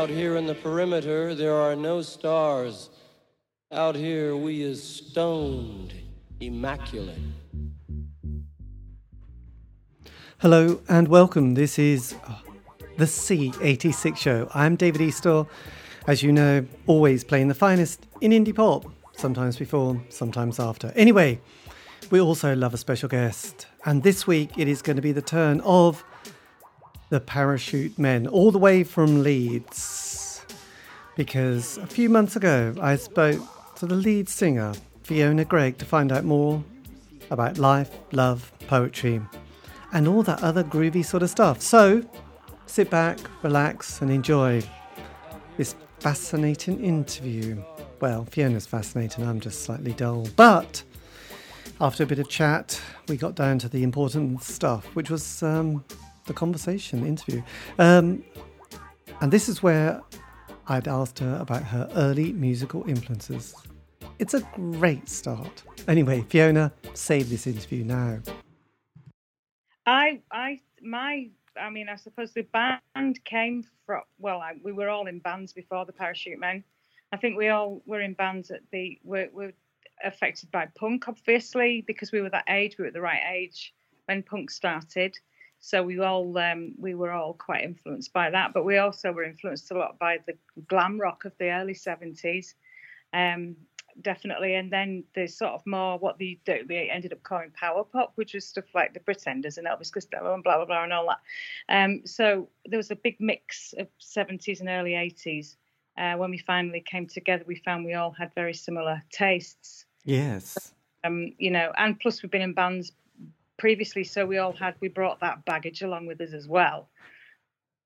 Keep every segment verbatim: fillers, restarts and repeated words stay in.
out here in the perimeter, there are no stars. Out here, we is stoned, immaculate. Hello and welcome. This is oh, The C eighty-six Show. I'm David Eastall. As you know, always playing the finest in indie pop. Sometimes before, sometimes after. Anyway, we also love a special guest. And this week, it is going to be the turn of The Parachute Men, all the way from Leeds. Because a few months ago, I spoke to the lead singer, Fiona Gregg, to find out more about life, love, poetry, and all that other groovy sort of stuff. So, sit back, relax, and enjoy this fascinating interview. Well, Fiona's fascinating, I'm just slightly dull. But after a bit of chat, we got down to the important stuff, which was um, the conversation interview. Um, and this is where I'd asked her about her early musical influences. It's a great start. Anyway, Fiona, save this interview now. I, I, my, I mean, I suppose the band came from, well, I, we were all in bands before the Parachute Men. I think we all were in bands at the, we were, were affected by punk, obviously, because we were that age, we were at the right age when punk started. So we all, um, we were all quite influenced by that, but we also were influenced a lot by the glam rock of the early seventies, um, definitely. And then there's sort of more what they, they ended up calling power pop, which was stuff like The Pretenders and Elvis Costello and blah, blah, blah, and all that. Um, so there was a big mix of seventies and early eighties. Uh, when we finally came together, we found we all had very similar tastes. Yes. Um, you know, and plus we've been in bands previously, so we all had, we brought that baggage along with us as well.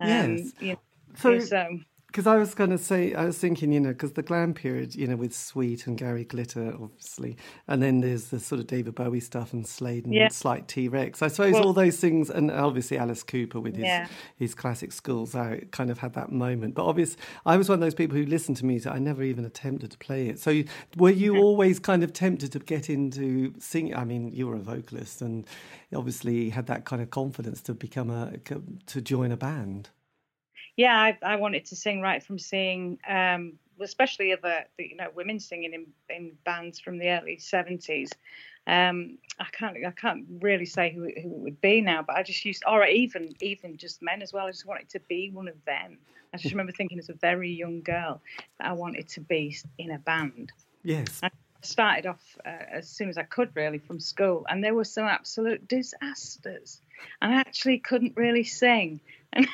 Um, yes. You know, so, because I was going to say, I was thinking, you know, because the glam period, you know, with Sweet and Gary Glitter, obviously, and then there's the sort of David Bowie stuff and Slade and yeah. Slight T-Rex. I suppose well, all those things, and obviously Alice Cooper with his yeah. his classic Schools Out kind of had that moment. But obviously, I was one of those people who listened to music. I never even attempted to play it. So were you mm-hmm. always kind of tempted to get into singing? I mean, you were a vocalist and obviously had that kind of confidence to become a, to join a band. Yeah, I, I wanted to sing right from seeing, um, especially other, you know, women singing in, in bands from the early seventies. Um, I can't, I can't really say who, who it would be now, but I just used, or even, even just men as well. I just wanted to be one of them. I just remember thinking as a very young girl that I wanted to be in a band. Yes. I started off uh, as soon as I could, really, from school, and there were some absolute disasters. I actually couldn't really sing. And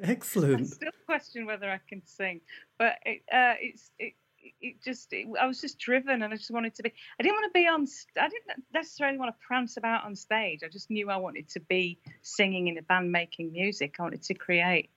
excellent. I still question whether I can sing, but it, uh, it's it, it just it, I was just driven, and I just wanted to be. I didn't want to be on. I didn't necessarily want to prance about on stage. I just knew I wanted to be singing in a band, making music. I wanted to create.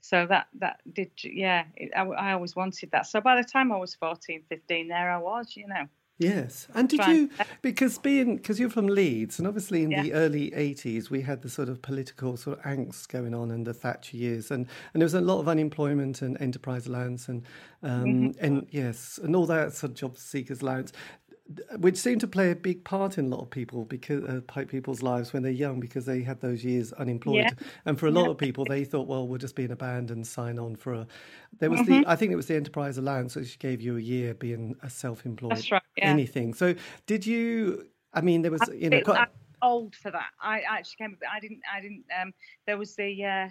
So that that did yeah. It, I, I always wanted that. So by the time I was fourteen, fifteen, there I was, you know. Yes. And did you, because being, because you're from Leeds, and obviously in yeah. the early eighties, we had the sort of political sort of angst going on in the Thatcher years, and, and there was a lot of unemployment and Enterprise Allowance and, um, mm-hmm. and yes, and all that sort of job seekers allowance, which seemed to play a big part in a lot of people because uh, people's lives when they're young, because they had those years unemployed. Yeah. And for a lot yeah. of people, they thought, well, we'll just be in a band and sign on for a. There was mm-hmm. the, I think it was the Enterprise Allowance, which gave you a year being a self-employed. That's right, yeah. anything. So did you? I mean, there was you know. Quite... I'm old for that. I, I actually came. I didn't. I didn't. Um, there was the. Uh,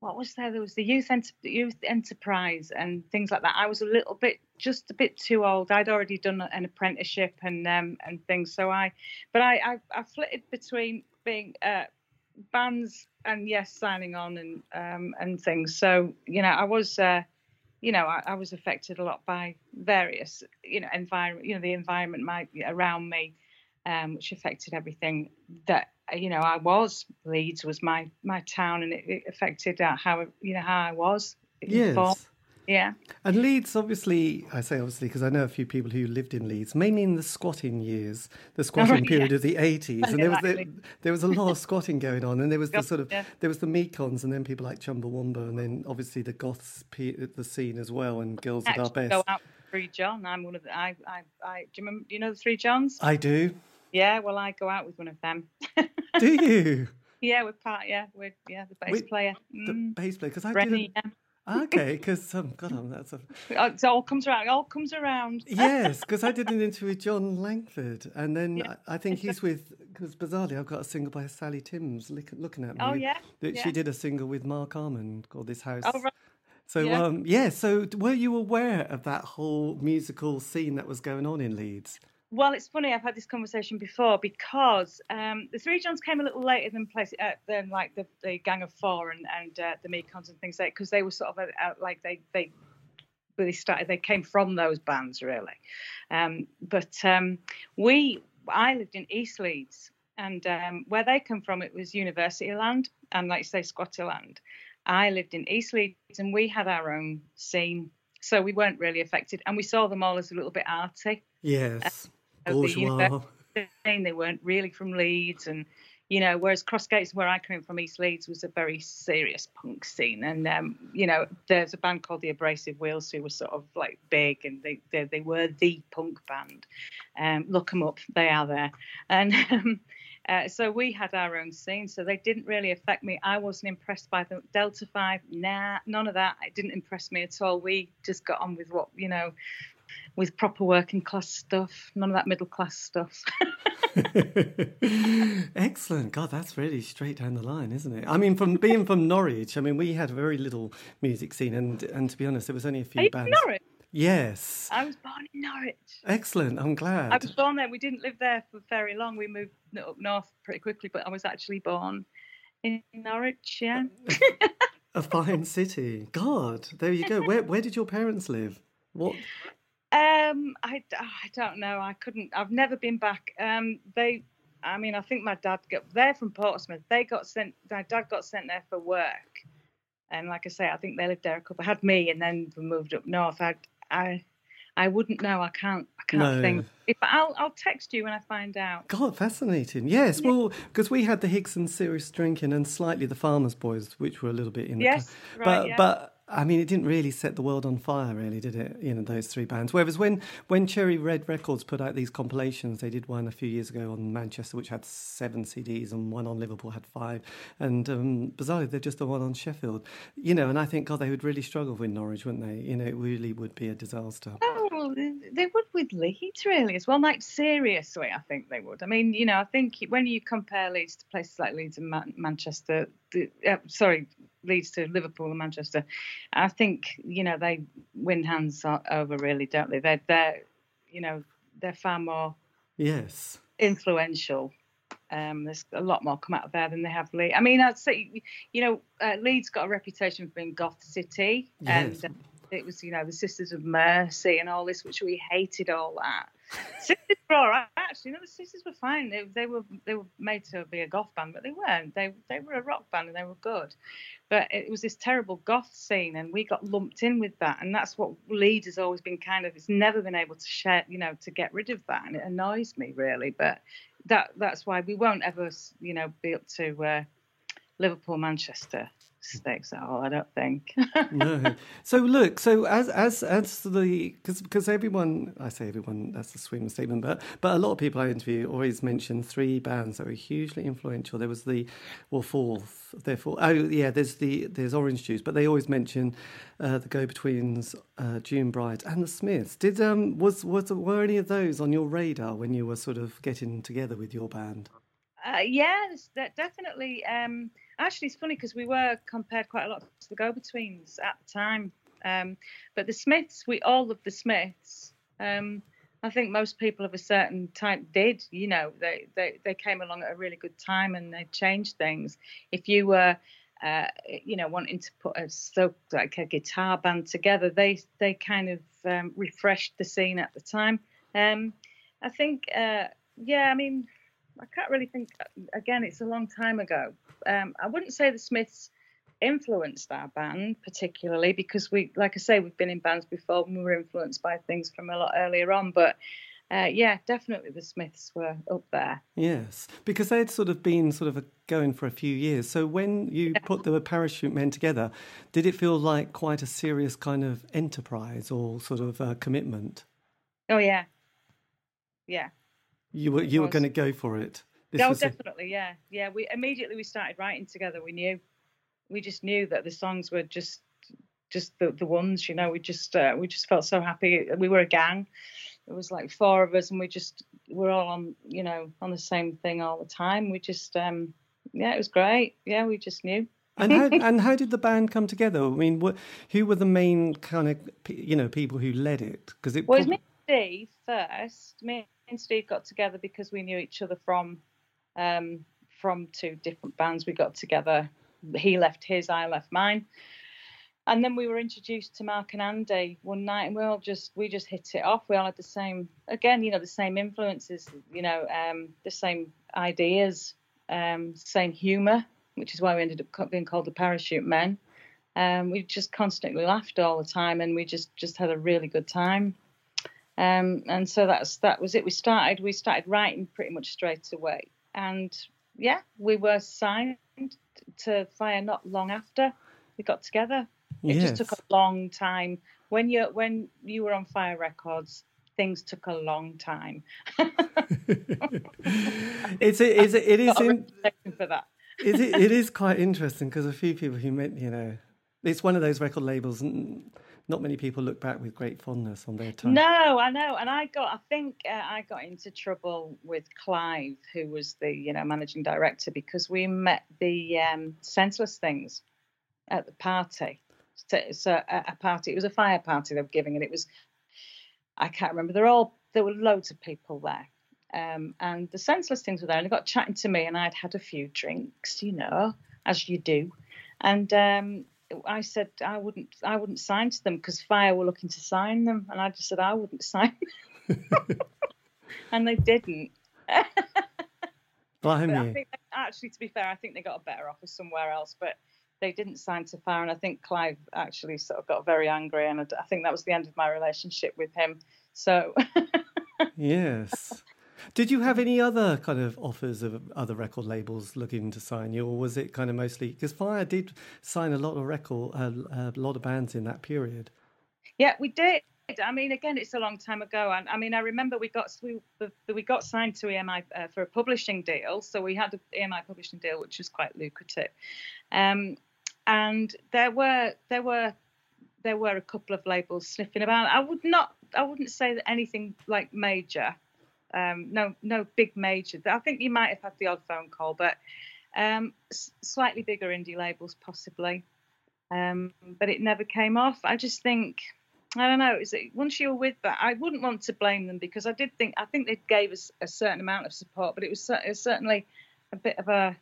What was there? There was the youth enter- youth enterprise and things like that. I was a little bit, just a bit too old. I'd already done an apprenticeship and um, and things. So I, but I, I, I flitted between being uh, bands and yes, signing on and um, and things. So you know, I was, uh, you know, I, I was affected a lot by various, you know, environment, you know, the environment my around me, um, which affected everything that. You know, I was Leeds was my, my town, and it, it affected how you know how I was. Yes. Born. Yeah. And Leeds, obviously, I say obviously because I know a few people who lived in Leeds, mainly in the squatting years, the squatting oh, right, period yeah. of the eighties, and there was the, there was a lot of squatting going on, and there was the sort of yeah. there was the Mekons, and then people like Chumbawamba, and then obviously the goths the scene as well, and girls at our best. Go out with Three John. I'm one of the. I I I. Do you remember? Do you know the Three Johns? I do. Yeah, well, I go out with one of them. Do you? Yeah, with Pat. Yeah, with yeah the bass Wait, player. Mm. The bass player, because I Rennie, didn't. Yeah. Okay, because um, God, oh, that's a. It all comes around. It all comes around. Yes, because I did an interview with John Langford, and then yeah. I, I think he's with. Because bizarrely, I've got a single by Sally Timms looking at me. Oh yeah. That yeah. she did a single with Mark Armand called "This House." Oh right. So yeah. um yeah, so were you aware of that whole musical scene that was going on in Leeds? Well, it's funny. I've had this conversation before because um, the Three Johns came a little later than place, uh, than like the, the Gang of Four and and uh, the Mekons and things like because they were sort of uh, like they they really started. They came from those bands really, um, but um, we I lived in East Leeds and um, where they come from it was University Land and like say Squatter Land. I lived in East Leeds and we had our own scene, so we weren't really affected. And we saw them all as a little bit arty. Yes. Um, The they weren't really from Leeds, and you know, whereas Crossgates, where I came from, East Leeds, was a very serious punk scene. And um, you know, there's a band called the Abrasive Wheels who were sort of like big, and they they, they were the punk band. Um, look them up; they are there. And um, uh, so we had our own scene, so they didn't really affect me. I wasn't impressed by them. Delta Five, nah, none of that. It didn't impress me at all. We just got on with what you know. With proper working class stuff, none of that middle class stuff. Excellent. God, that's really straight down the line, isn't it? I mean, from being from Norwich, I mean, we had a very little music scene, and, and to be honest, there was only a few Are you bands. From Norwich? Yes. I was born in Norwich. Excellent. I'm glad. I was born there. We didn't live there for very long. We moved up north pretty quickly, but I was actually born in Norwich, yeah. A fine city. God, there you go. Where where did your parents live? What? Um, I, I don't know. I couldn't. I've never been back. Um, they, I mean, I think my dad got there from Portsmouth. They got sent. My dad got sent there for work, and like I say, I think they lived there a couple. Had me, and then moved up north. I, I, I wouldn't know. I can't. I can't no. think. If I'll, I'll text you when I find out. God, fascinating. Yes. Well, because we had the Hicks and Serious Drinking and slightly the Farmer's Boys, which were a little bit in. Yes. The right, but yeah. but. I mean, it didn't really set the world on fire, really, did it? You know, those three bands. Whereas when, when Cherry Red Records put out these compilations, they did one a few years ago on Manchester, which had seven C Ds, and one on Liverpool had five. And um, bizarrely, they're just the one on Sheffield. You know, and I think, God, they would really struggle with Norwich, wouldn't they? You know, it really would be a disaster. Oh, they would with Leeds, really, as well. Like, seriously, I think they would. I mean, you know, I think when you compare Leeds to places like Leeds and Man- Manchester... The, uh, sorry, Leeds to Liverpool and Manchester. I think you know they win hands over, really, don't they? They're they're you know they're far more yes influential. Um, there's a lot more come out of there than they have Leeds. I mean, I'd say you know uh, Leeds got a reputation for being goth city, yes. and uh, it was you know the Sisters of Mercy and all this, which we hated all that. Sisters were all right, actually. No, the Sisters were fine. They, they were they were made to be a goth band, but they weren't. They they were a rock band and they were good. But it was this terrible goth scene, and we got lumped in with that. And that's what Leeds has always been kind of. It's never been able to share, you know, to get rid of that, and it annoys me really. But that that's why we won't ever, you know, be up to uh, Liverpool, Manchester. Sticks at all, I don't think. No. So look, so as as as the because because everyone I say everyone that's a sweeping statement, but but a lot of people I interview always mention three bands that were hugely influential. There was the well fourth, therefore oh yeah, there's the there's Orange Juice, but they always mention uh, the Go Betweens, uh, June Bride, and the Smiths. Did um was was were any of those on your radar when you were sort of getting together with your band? Uh, yes, that definitely. Um, Actually, it's funny because we were compared quite a lot to the Go-Betweens at the time. Um, but the Smiths, we all loved the Smiths. Um, I think most people of a certain type did. You know, they, they, they came along at a really good time and they changed things. If you were, uh, you know, wanting to put a so like a guitar band together, they they kind of um, refreshed the scene at the time. Um, I think, uh, yeah, I mean. I can't really think, again, it's a long time ago. Um, I wouldn't say the Smiths influenced our band particularly because we, like I say, we've been in bands before and we were influenced by things from a lot earlier on, but uh, yeah, definitely the Smiths were up there. Yes, because they had sort of been sort of a, going for a few years. So when you yeah. put the Parachute Men together, did it feel like quite a serious kind of enterprise or sort of uh, commitment? Oh, yeah. Yeah. You were you were going to go for it. This oh, definitely, a... yeah. Yeah, we immediately we started writing together. We knew. We just knew that the songs were just just the, the ones, you know. We just uh, we just felt so happy. We were a gang. It was like four of us, and we just we're all on, you know, on the same thing all the time. We just, um, yeah, it was great. Yeah, we just knew. And how and how did the band come together? I mean, what, who were the main kind of, you know, people who led it? Because it well, probably... it was me and Steve first. Me and Steve got together because we knew each other from um, from two different bands. We got together. He left his, I left mine. And then we were introduced to Mark and Andy one night, and we all just we just hit it off. We all had the same, again, you know, the same influences, you know, um, the same ideas, um, same humour, which is why we ended up being called the Parachute Men. Um, we just constantly laughed all the time, and we just, just had a really good time. Um, and so that's that was it. We started we started writing pretty much straight away, and yeah, we were signed to Fire not long after we got together. It yes. just took a long time. When you when you were on Fire Records, things took a long time. it's a, it's a, it is in, for that. it, it is quite interesting because a few people who meant you know, it's one of those record labels. Not many people look back with great fondness on their time. No, I know, and I got I think uh, I got into trouble with Clive, who was the you know managing director, because we met the um, Senseless Things at the party. So a party, it was a fire party they were giving, and it was, I can't remember, they're all, there were loads of people there, um, and the Senseless Things were there, and they got chatting to me, and I'd had a few drinks, you know, as you do, and um, I said I wouldn't, I wouldn't sign to them because Fire were looking to sign them, and I just said I wouldn't sign, and they didn't. Blame you. I think, actually, to be fair, I think they got a better offer somewhere else, but. They didn't sign to Fire, and I think Clive actually sort of got very angry, and I think that was the end of my relationship with him. So, yes. Did you have any other kind of offers of other record labels looking to sign you, or was it kind of mostly because Fire did sign a lot of record, uh, a lot of bands in that period? Yeah, we did. I mean, again, it's a long time ago, and I mean, I remember we got we we got signed to E M I uh, for a publishing deal, so we had an E M I publishing deal, which was quite lucrative. Um, And there were there were there were a couple of labels sniffing about. I would not I wouldn't say that anything like major, um, no no big major. I think you might have had the odd phone call, but um, s- slightly bigger indie labels possibly. Um, but it never came off. I just think I don't know. Is it once you're with that? I wouldn't want to blame them because I did think I think they gave us a certain amount of support, but it was, it was certainly a bit of a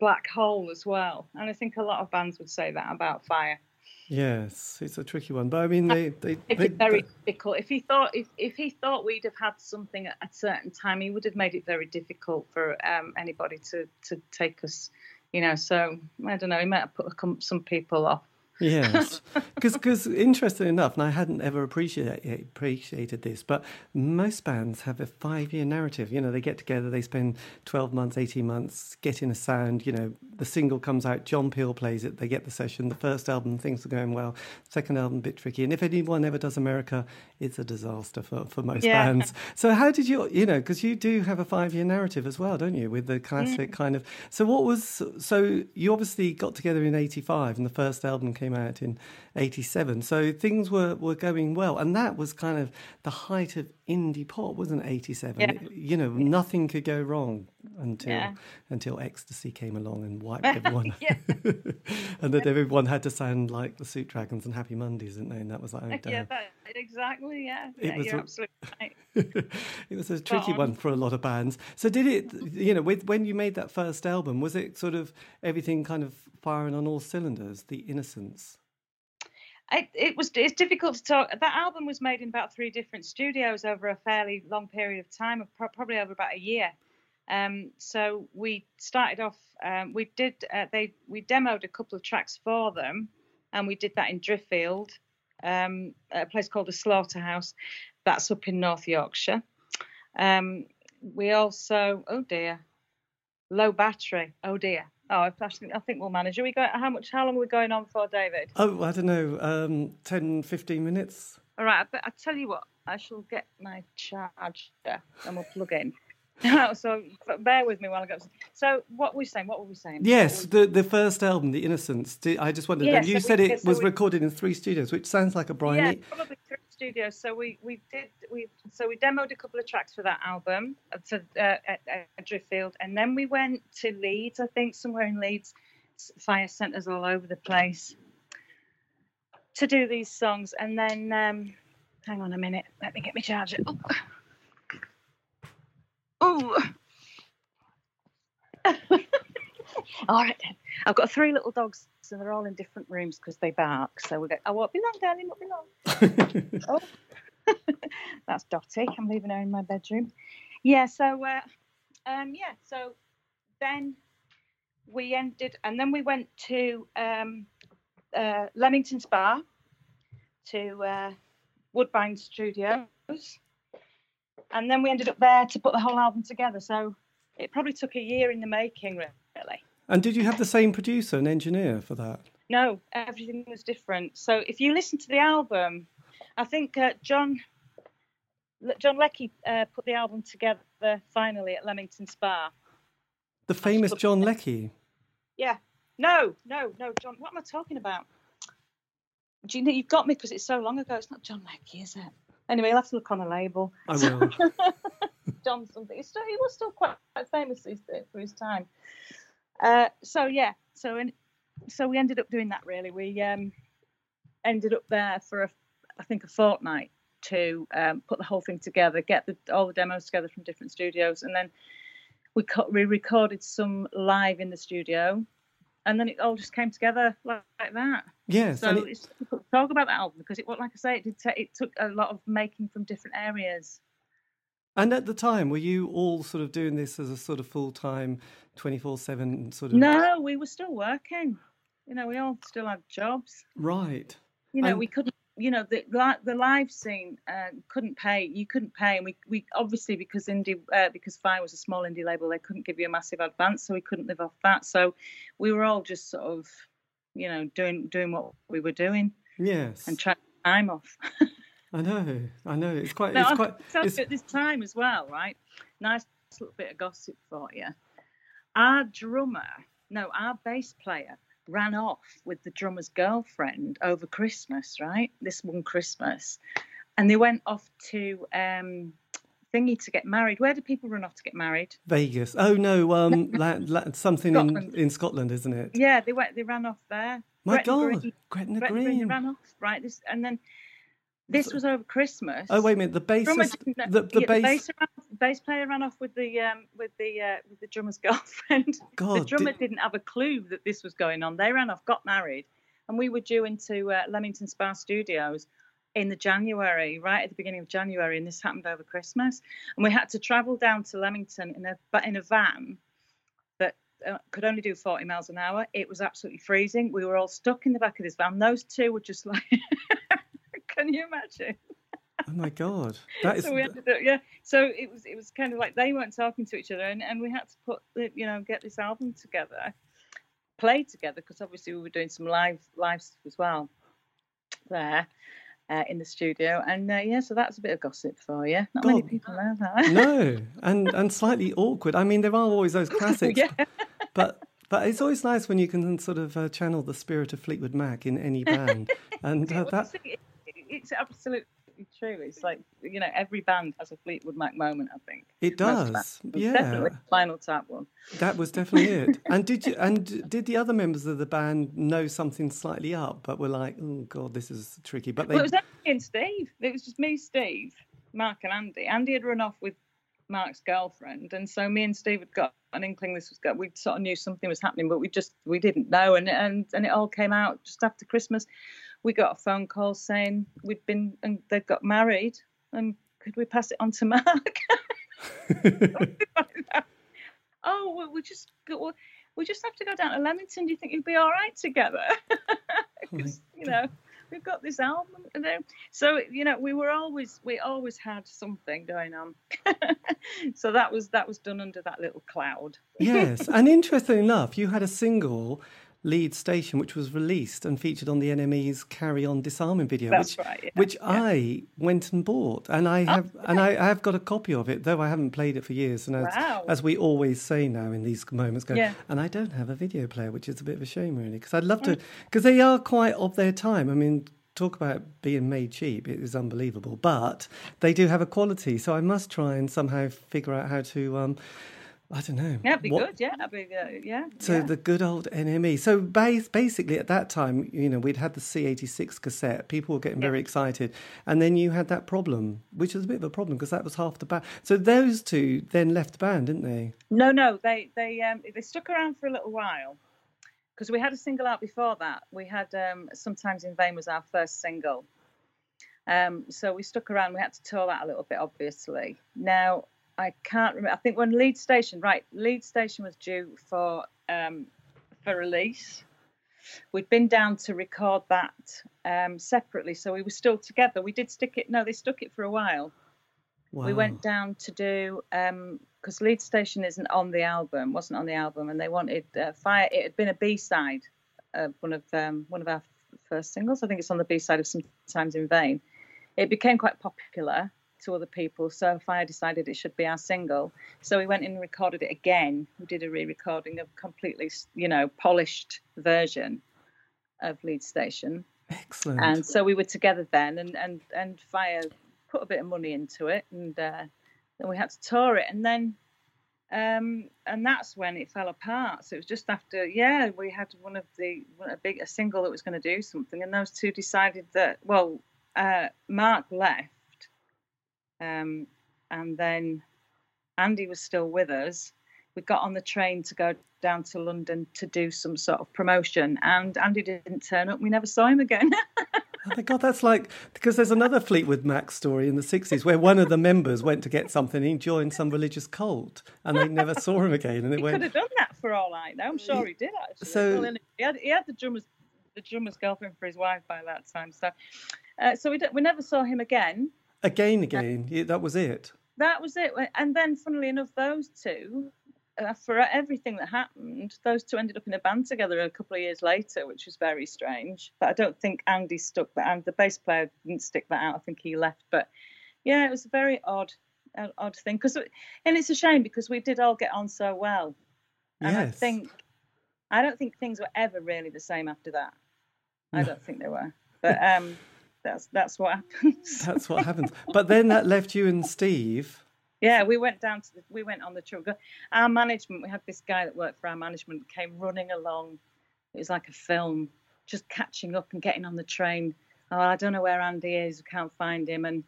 black hole as well, and I think a lot of bands would say that about Fire. Yes, it's a tricky one, but I mean they they, they, they very difficult. If he thought if, if he thought we'd have had something at a certain time, he would have made it very difficult for um, anybody to to take us, you know. So I don't know, he might have put some people off. Yes, because because interesting enough, and I hadn't ever appreciated appreciated this, but most bands have a five-year narrative. You know, they get together, they spend twelve months, eighteen months getting a sound. You know, the single comes out, John Peel plays it, they get the session. The first album, things are going well. Second album, a bit tricky. And if anyone ever does America, it's a disaster for, for most yeah. bands. So how did you, you know, because you do have a five-year narrative as well, don't you, with the classic mm. kind of... So what was... So you obviously got together in eighty-five and the first album came out in eighty-seven, so things were were going well, and that was kind of the height of indie pop, wasn't eighty-seven? Yeah. It, you know, nothing could go wrong until yeah. until Ecstasy came along and wiped everyone, and then everyone had to sound like the Suit Dragons and Happy Mondays, didn't they? And that was like, oh, damn. yeah, that, exactly, yeah. yeah you're a, absolutely right. It was a tricky on. one for a lot of bands. So did it? You know, with, when you made that first album, was it sort of everything kind of firing on all cylinders? The Innocence. It, it was it's difficult to talk. That album was made in about three different studios over a fairly long period of time, probably over about a year. Um, so we started off. Um, we did. Uh, they we demoed a couple of tracks for them, and we did that in Driffield, um, at a place called the Slaughterhouse. That's up in North Yorkshire. Um, we also. Oh dear, low battery. Oh dear. Oh, I think we'll manage. Are we going, how much? How long are we going on for, David? Oh, I don't know, um, ten, fifteen minutes. All right, but I tell you what, I shall get my charger and we'll plug in. So bear with me while I go. So what were we saying? What were we saying? Yes, the the first album, The Innocence. I just wondered, yes, and you so said we, it so was we, recorded in three studios, which sounds like a Brian. Yeah, probably three studios. So we, we did we so we demoed a couple of tracks for that album for, uh, at, at Driffield, and then we went to Leeds. I think somewhere in Leeds, fire centres all over the place to do these songs, and then um, hang on a minute, let me get my charger. Oh. Oh, all right then. I've got three little dogs, so they're all in different rooms because they bark. So we go, I won't be long, darling, not be long. Oh, that's Dottie. I'm leaving her in my bedroom. Yeah. So, uh, um, yeah. So then we ended, and then we went to um, uh, Leamington Spa to uh, Woodbine Studios. And then we ended up there to put the whole album together. So it probably took a year in the making, really. And did you have the same producer and engineer for that? No, everything was different. So if you listen to the album, I think uh, John John Leckie uh, put the album together finally at Leamington Spa. The famous John Leckie? Yeah. No, no, no, John. What am I talking about? Do you know, you've got me because it's so long ago. It's not John Leckie, is it? Anyway, you'll have to look on a label. I will. John something. He was still quite famous for his time. Uh, so, yeah. So in, so we ended up doing that, really. We um, ended up there for, a, I think, a fortnight to um, put the whole thing together, get the, all the demos together from different studios. And then we, co- we recorded some live in the studio. And then it all just came together like, like that. Yes. So it, it's difficult to talk about that album because, it, like I say, it did. T- it took a lot of making from different areas. And at the time, were you all sort of doing this as a sort of full-time, twenty-four seven sort of... No, we were still working. You know, we all still had jobs. Right. You know, and... we couldn't, you know, the the live scene uh, couldn't pay. You couldn't pay. And we, we obviously, because indie, uh, because Fire was a small indie label, they couldn't give you a massive advance, so we couldn't live off that. So we were all just sort of, you know, doing doing what we were doing. Yes. And trying time off. I know, I know. It's quite... No, it's quite it's... at this time as well, right? Nice little bit of gossip for you. Our drummer, no, our bass player, ran off with the drummer's girlfriend over Christmas, right? This one Christmas. And they went off to um, thingy to get married. Where do people run off to get married? Vegas. Oh, no, um, la- la- something Scotland. In, in Scotland, isn't it? Yeah, they went. They ran off there. My Gretna God, Green. Gretna, Gretna Green. Green ran off, right? This, and then this so, was over Christmas. Oh, wait a minute, the bassist, the, the, the, yeah, bass... the bass ran off, bass player ran off with the um, with the uh, with the drummer's girlfriend. God, the drummer did... didn't have a clue that this was going on. They ran off, got married, and we were due into uh, Leamington Spa Studios in the January, right at the beginning of January, and this happened over Christmas. And we had to travel down to Leamington in a in a van that uh, could only do forty miles an hour. It was absolutely freezing. We were all stuck in the back of this van. Those two were just like. Can you imagine? Oh my God! That is... So we ended up, yeah. So it was, it was kind of like they weren't talking to each other, and, and we had to put, the, you know, get this album together, play together, because obviously we were doing some live, live stuff as well, there, uh, in the studio, and uh, yeah. So that's a bit of gossip for you. Not God, many people know that. No, and and slightly awkward. I mean, there are always those classics, yeah. but. But it's always nice when you can sort of uh, channel the spirit of Fleetwood Mac in any band, and uh, that. It's absolutely true. It's like, you know, every band has a Fleetwood Mac moment, I think. It does. Yeah. Definitely the Spinal Tap one. That was definitely it. And did you and did the other members of the band know something slightly up, but were like, oh God, this is tricky. But they... Well, it was Andy and Steve. It was just me, Steve, Mark and Andy. Andy had run off with Mark's girlfriend, and so me and Steve had got an inkling this was good. We sort of knew something was happening, but we just we didn't know, and and and it all came out just after Christmas. We got a phone call saying we'd been and they'd got married, and could we pass it on to Mark? Oh, well, we just well, we just have to go down to Leamington. Do you think you'd be all right together? Because you know we've got this album, and then, so you know we were always we always had something going on. So that was that was done under that little cloud. Yes, and interestingly enough, you had a single Lead Station, which was released and featured on the N M E's Carry On Disarming video. That's which, right. Yeah. Which yeah. I went and bought, and I have oh, yeah. and I, I have got a copy of it, though I haven't played it for years. And as, wow. as we always say now in these moments, go, yeah. and I don't have a video player, which is a bit of a shame, really, because I'd love to, because they are quite of their time. I mean, talk about being made cheap, it is unbelievable, but they do have a quality, so I must try and somehow figure out how to, um, I don't know. That'd be what, good, yeah, that'd be good, yeah. So yeah. the good old N M E. So bas- basically at that time, you know, we'd had the C eighty-six cassette, people were getting yeah. very excited, and then you had that problem, which was a bit of a problem, because that was half the band. So those two then left the band, didn't they? No, no, they, they, um, they stuck around for a little while. Because we had a single out before that. We had um, Sometimes In Vain was our first single. Um, so we stuck around. We had to tour that a little bit, obviously. Now, I can't remember. I think when Lead Station, right, Lead Station was due for um, for release. We'd been down to record that um, separately. So we were still together. We did stick it. No, they stuck it for a while. Wow. We went down to do... Um, because Lead Station isn't on the album, wasn't on the album, and they wanted uh, Fire. It had been a B-side, uh, one of um, one of our f- first singles. I think it's on the B-side of Sometimes In Vain. It became quite popular to other people, so Fire decided it should be our single. So we went in and recorded it again. We did a re-recording of completely, you know, polished version of Lead Station. Excellent. And so we were together then, and and, and Fire put a bit of money into it, and. Uh, And we had to tour it, and then, um, and that's when it fell apart. So it was just after, yeah, we had one of the a big a single that was going to do something, and those two decided that. Well, uh, Mark left, um, and then Andy was still with us. We got on the train to go down to London to do some sort of promotion, and Andy didn't turn up. We never saw him again. Oh, my God, that's like... Because there's another Fleetwood Mac story in the sixties where one of the members went to get something and he joined some religious cult and they never saw him again. And it he went, could have done that for all I know. I'm sure he did, actually. So, well, he, had, he had the drummer's the drummer's girlfriend for his wife by that time. So uh, so we, d- we never saw him again. Again, again. Yeah, that was it. That was it. And then, funnily enough, those two... Uh, for everything that happened, those two ended up in a band together a couple of years later, which was very strange. But I don't think Andy stuck that out. The bass player didn't stick that out. I think he left. But yeah, it was a very odd, uh, odd thing. Cause, and it's a shame because we did all get on so well. And yes. I think I don't think things were ever really the same after that. No. I don't think they were. But um, that's that's what happens. That's what happens. But then that left you and Steve. Yeah, we went down to the, we went on the tour. Our management, we had this guy that worked for our management, came running along. It was like a film, just catching up and getting on the train. Oh, I don't know where Andy is. We can't find him. And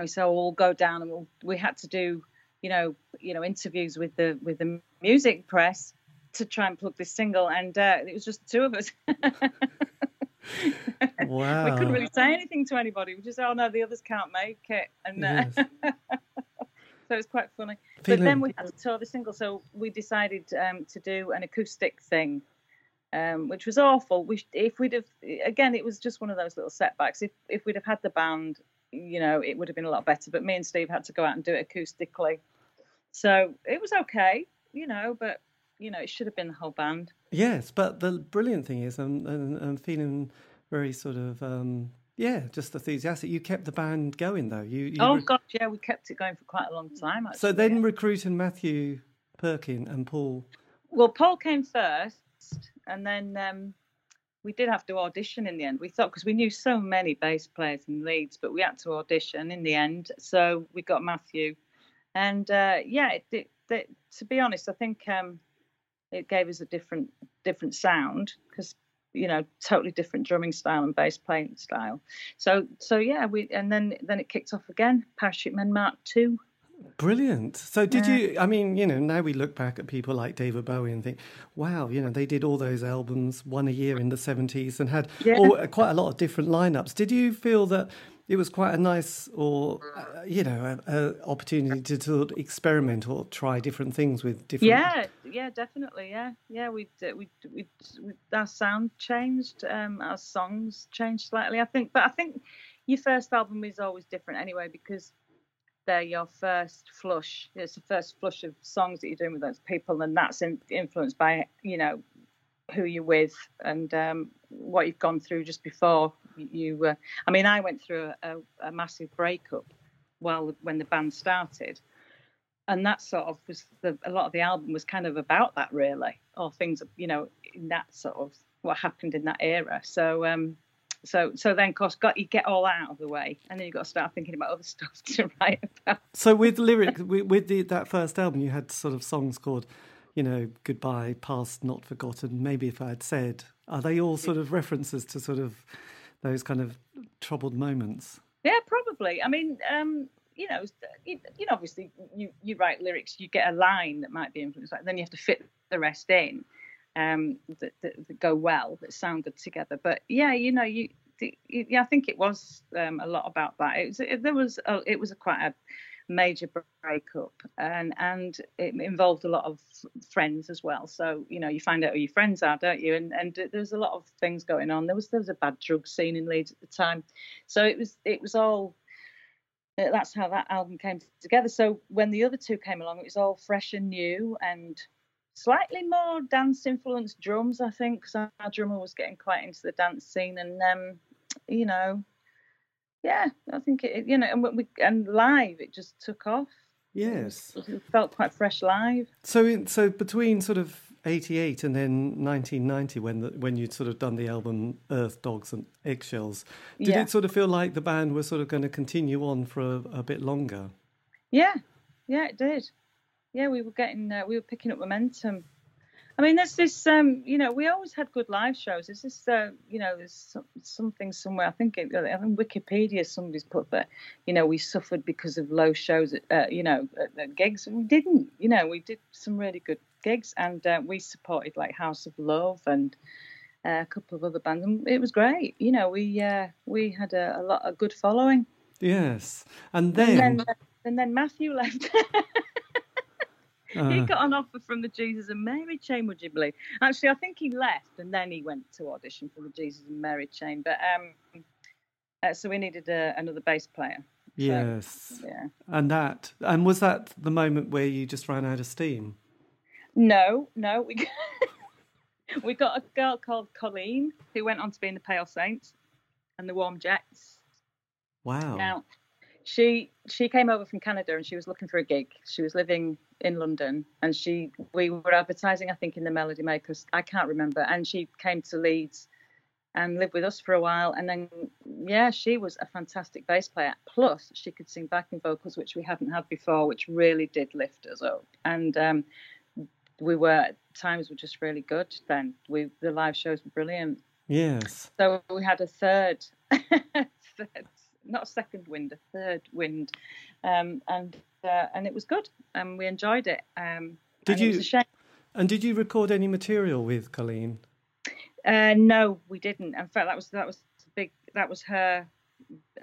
we said, oh, we'll go down, and we'll, we had to do, you know, you know, interviews with the with the music press to try and plug this single. And uh, it was just the two of us. Wow. We couldn't really say anything to anybody. We just, oh no, the others can't make it. And. Uh, yes. So it was quite funny. Feeling. But then we had to tour the single, so we decided um, to do an acoustic thing, um, which was awful. We, if we'd have, again, it was just one of those little setbacks. If if we'd have had the band, you know, it would have been a lot better. But me and Steve had to go out and do it acoustically, so it was okay, you know. But you know, it should have been the whole band. Yes, but the brilliant thing is, I'm, I'm, I'm feeling very sort of. Um... Yeah, just enthusiastic. You kept the band going, though. You, you oh, re- God, yeah, we kept it going for quite a long time, actually. So then yeah. recruiting Matthew Perkin and Paul. Well, Paul came first, and then um, we did have to audition in the end. We thought, because we knew so many bass players in Leeds, but we had to audition in the end. So we got Matthew. And, uh, yeah, it, it, it, to be honest, I think um, it gave us a different different sound, because... you know, totally different drumming style and bass playing style. So, so yeah, we and then then it kicked off again. Parachute Men Mark Two. Brilliant. So did yeah. you, I mean, you know, now we look back at people like David Bowie and think, wow, you know, they did all those albums, one a year in the seventies and had yeah. all, quite a lot of different lineups. Did you feel that it was quite a nice or, uh, you know, a, a opportunity to sort of experiment or try different things with different... Yeah, yeah, definitely, yeah. Yeah, we, we, we, we our sound changed, um, our songs changed slightly, I think. But I think your first album is always different anyway because... They're your first flush. It's the first flush of songs that you're doing with those people, and that's in, influenced by, you know, who you're with and um, what you've gone through just before you. Uh, I mean, I went through a, a massive breakup while when the band started, and that sort of was the, a lot of the album was kind of about that, really, or things, you know, in that sort of what happened in that era. So, um, so, so then, of course, got you get all that out of the way, and then you've got to start thinking about other stuff to write about. So, with lyrics, with, with the, that first album, you had sort of songs called, you know, Goodbye, Past Not Forgotten, Maybe If I Had Said. Are they all sort of references to sort of those kind of troubled moments? Yeah, probably. I mean, um, you know, you, you know, obviously you, you write lyrics, you get a line that might be influenced, then you have to fit the rest in um, that, that, that go well, that sound good together. But yeah, you know, you, you yeah, I think it was um, a lot about that. It was it, there was a, it was a quite a major breakup, and and it involved a lot of friends as well. So, you know, you find out who your friends are, don't you? And and there's a lot of things going on. There was there was a bad drug scene in Leeds at the time, so it was it was all. That's how that album came together. So when the other two came along, it was all fresh and new and slightly more dance influenced drums, I think, because our drummer was getting quite into the dance scene, and um, you know. Yeah, I think it, you know, and we, and live it just took off. Yes, it, it felt quite fresh live. So, in, so between sort of eighty-eight and then nineteen ninety, when the, when you'd sort of done the album Earth, Dogs and Eggshells, did yeah. it sort of feel like the band was sort of going to continue on for a, a bit longer? Yeah, yeah, it did. Yeah, we were getting, uh, we were picking up momentum. I mean, there's this, um, you know, we always had good live shows. There's this, uh, you know, there's something somewhere, I think it, I think Wikipedia, somebody's put that, you know, we suffered because of low shows, at, uh, you know, at, at gigs. We didn't, you know, we did some really good gigs, and uh, we supported like House of Love and uh, a couple of other bands. And it was great. You know, we uh, we had a, a lot of good following. Yes. And then... And then, and then Matthew left. Uh, he got an offer from the Jesus and Mary Chain, would you believe? Actually, I think he left and then he went to audition for the Jesus and Mary Chain. But um, uh, so we needed a, another bass player. Yes. So, yeah. And that, and was that the moment where you just ran out of steam? No, no. We we got a girl called Colleen who went on to be in the Pale Saints and the Warm Jets. Wow. Now, she she came over from Canada and she was looking for a gig. She was living in London, and she we were advertising, I think, in the Melody Makers. I can't remember. And she came to Leeds and lived with us for a while. And then, yeah, she was a fantastic bass player. Plus, she could sing backing vocals, which we hadn't had before, which really did lift us up. And um, we were times were just really good then. We the live shows were brilliant. Yes. So we had a third, third not a second wind, a third wind, um, and uh, and it was good, and we enjoyed it. Um, did and you? It was a shame. And did you record any material with Colleen? Uh, no, we didn't. In fact, that was that was big. That was her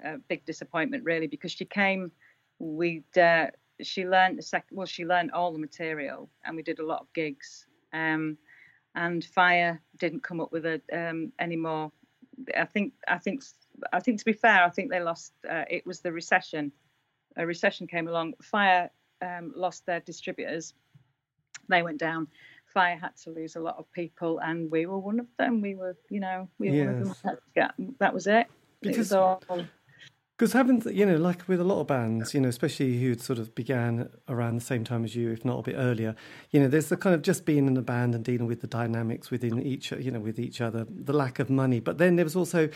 uh, big disappointment, really, because she came. We uh, she learned the sec- Well, she learned all the material, and we did a lot of gigs. Um, and Fire didn't come up with a um, any more. I think. I think. I think to be fair, I think they lost, uh, it was the recession. A recession came along. Fire um, lost their distributors. They went down. Fire had to lose a lot of people, and we were one of them. We were, you know, we were yes. one of them. That, that was it. Because, because having, you know, like with a lot of bands, you know, especially who'd sort of began around the same time as you, if not a bit earlier, you know, there's the kind of just being in a band and dealing with the dynamics within each, you know, with each other, the lack of money. But then there was also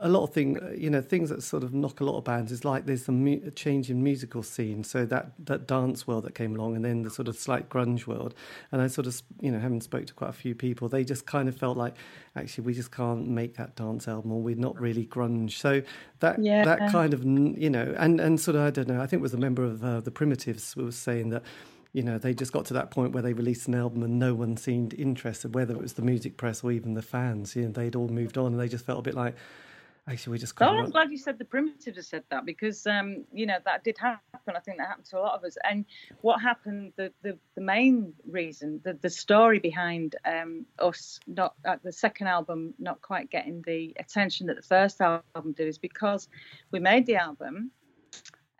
a lot of things, you know, things that sort of knock a lot of bands is like there's the mu- change in musical scene. So that, that dance world that came along, and then the sort of slight grunge world. And I sort of, you know, having spoke to quite a few people, they just kind of felt like, actually, we just can't make that dance album, or we're not really grunge. So that, yeah. that kind Kind of, you know, and, and sort of, I don't know, I think it was a member of uh, the Primitives who was saying that, you know, they just got to that point where they released an album and no one seemed interested, whether it was the music press or even the fans. You know, they'd all moved on, and they just felt a bit like, actually, we just couldn't. Oh, I'm glad you said the Primitives have said that, because, um, you know, that did happen. I think that happened to a lot of us. And what happened, the, the, the main reason, the, the story behind um, us, not uh, the second album not quite getting the attention that the first album did, is because we made the album.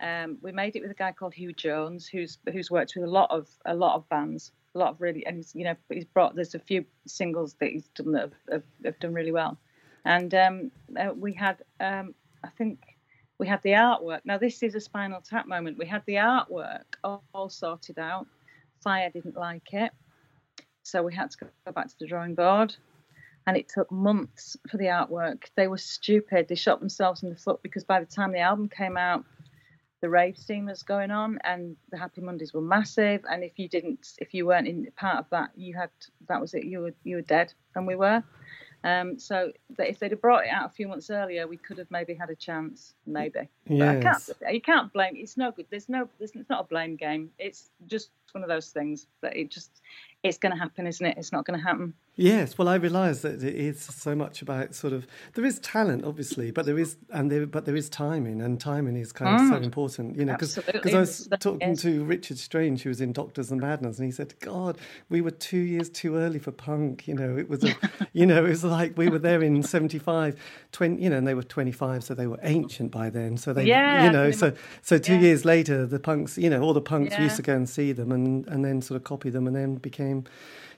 Um, we made it with a guy called Hugh Jones, who's who's worked with a lot of a lot of bands. a lot of really, and he's, you know, he's brought, there's a few singles that he's done that have, have, have done really well. And um, uh, we had, um, I think we had the artwork. Now this is a Spinal Tap moment. We had the artwork all, all sorted out. Fire didn't like it. So we had to go back to the drawing board, and it took months for the artwork. They were stupid. They shot themselves in the foot, because by the time the album came out, the rave scene was going on, and the Happy Mondays were massive. And if you didn't, if you weren't in part of that, you had, that was it. You were, you were dead, and we were. Um, so that if they'd have brought it out a few months earlier, we could have maybe had a chance, maybe. Yes. But I can't, you can't blame. It's no good. There's no. It's not a blame game. It's just one of those things that it just. It's going to happen, isn't it? It's not going to happen. Yes. Well, I realise that it is so much about sort of, there is talent, obviously, but there is, and there, but there is timing, and timing is kind of mm. so important, you know, because I was talking yes. to Richard Strange, who was in Doctors and Madness, and he said, God, we were two years too early for punk. You know, it was, a, you know, it was like we were there in seventy-five, twenty, you know, and they were twenty-five, so they were ancient by then. So they, yeah, you know, so, so two yeah. years later, the punks, you know, all the punks yeah. used to go and see them and, and then sort of copy them and then became,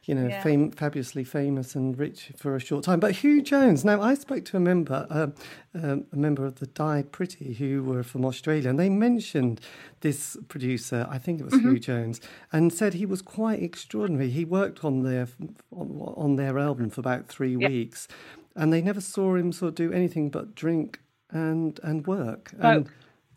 you know, yeah. fame, fabulously famous and rich for a short time. But Hugh Jones, now I spoke to a member, um, um, a member of the Die Pretty, who were from Australia, and they mentioned this producer, I think it was mm-hmm. Hugh Jones, and said he was quite extraordinary. He worked on their on, on their album for about three yeah. weeks, and they never saw him sort of do anything but drink and and work. And, oh.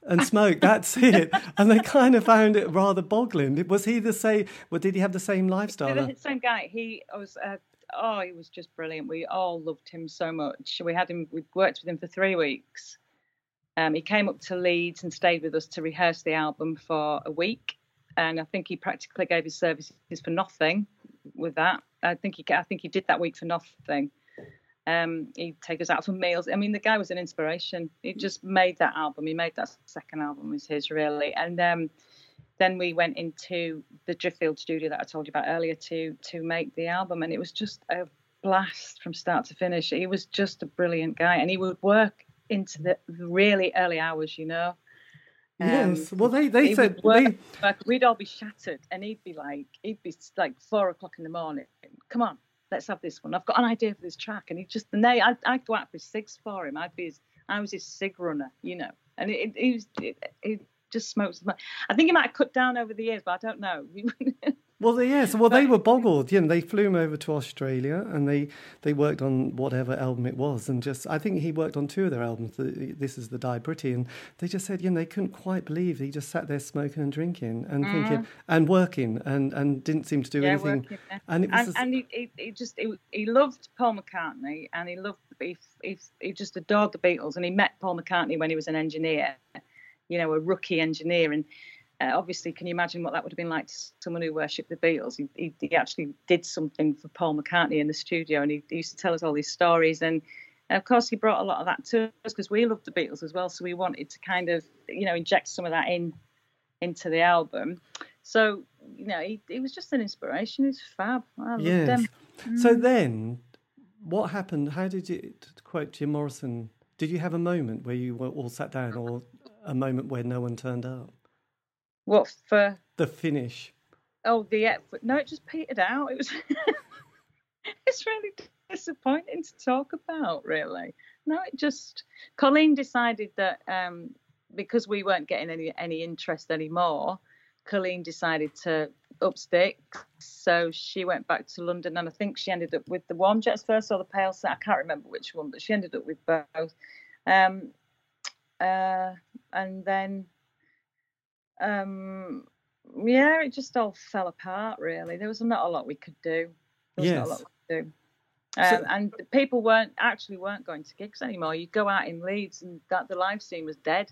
and smoke, that's it. And they kind of found it rather boggling. Was he the same, well, did he have the same lifestyle? The same guy. He was, uh, oh, he was just brilliant. We all loved him so much. We had him, we worked with him for three weeks. Um, he came up to Leeds and stayed with us to rehearse the album for a week. And I think he practically gave his services for nothing with that. I think he, I think he did that week for nothing. Um, he'd take us out for meals. I mean, the guy was an inspiration. He just made that album. He made that second album was his, really. And um, then we went into the Driffield studio that I told you about earlier to to make the album. And it was just a blast from start to finish. He was just a brilliant guy. And he would work into the really early hours, you know. Um, yes. Well, they, they said... Work, they... Work. We'd all be shattered. And he'd be like, he'd be like four o'clock in the morning. Come on. Let's have this one. I've got an idea for this track. And he just, and they, I, I'd go out for cigs for him. I'd be his, I was his cig runner, you know. And it, it, it was, it, it just smokes. I think he might have cut down over the years, but I don't know. Well, yes. Well, they were boggled. You know, they flew him over to Australia, and they, they worked on whatever album it was, and just I think he worked on two of their albums. This is the Die Pretty, and they just said, you know, they couldn't quite believe he just sat there smoking and drinking and mm. thinking and working and, and didn't seem to do yeah, anything. Working, yeah. And it was and, just... and he, he, he just he, he loved Paul McCartney, and he loved he, he he just adored the Beatles, and he met Paul McCartney when he was an engineer, you know, a rookie engineer, and. Uh, obviously, can you imagine what that would have been like to someone who worshipped the Beatles? He, he, he actually did something for Paul McCartney in the studio, and he, he used to tell us all these stories. And, and, of course, he brought a lot of that to us because we loved the Beatles as well, so we wanted to kind of, you know, inject some of that in into the album. So, you know, he, he was just an inspiration. He was fab. I loved yes. him. Mm. So then what happened? How did you, to quote Jim Morrison, did you have a moment where you were all sat down or a moment where no one turned up? What for? The finish. Oh, the no, it just petered out. It was. It's really disappointing to talk about, really. No, it just. Colleen decided that um, because we weren't getting any any interest anymore, Colleen decided to up sticks. So she went back to London, and I think she ended up with the Warm Jets first or the Pale Set. I can't remember which one, but she ended up with both. Um, uh, and then. Um, yeah, it just all fell apart, really. There was not a lot we could do. There was yes. not a lot we could do. Um, so, and people weren't actually weren't going to gigs anymore. You'd go out in Leeds and that the live scene was dead.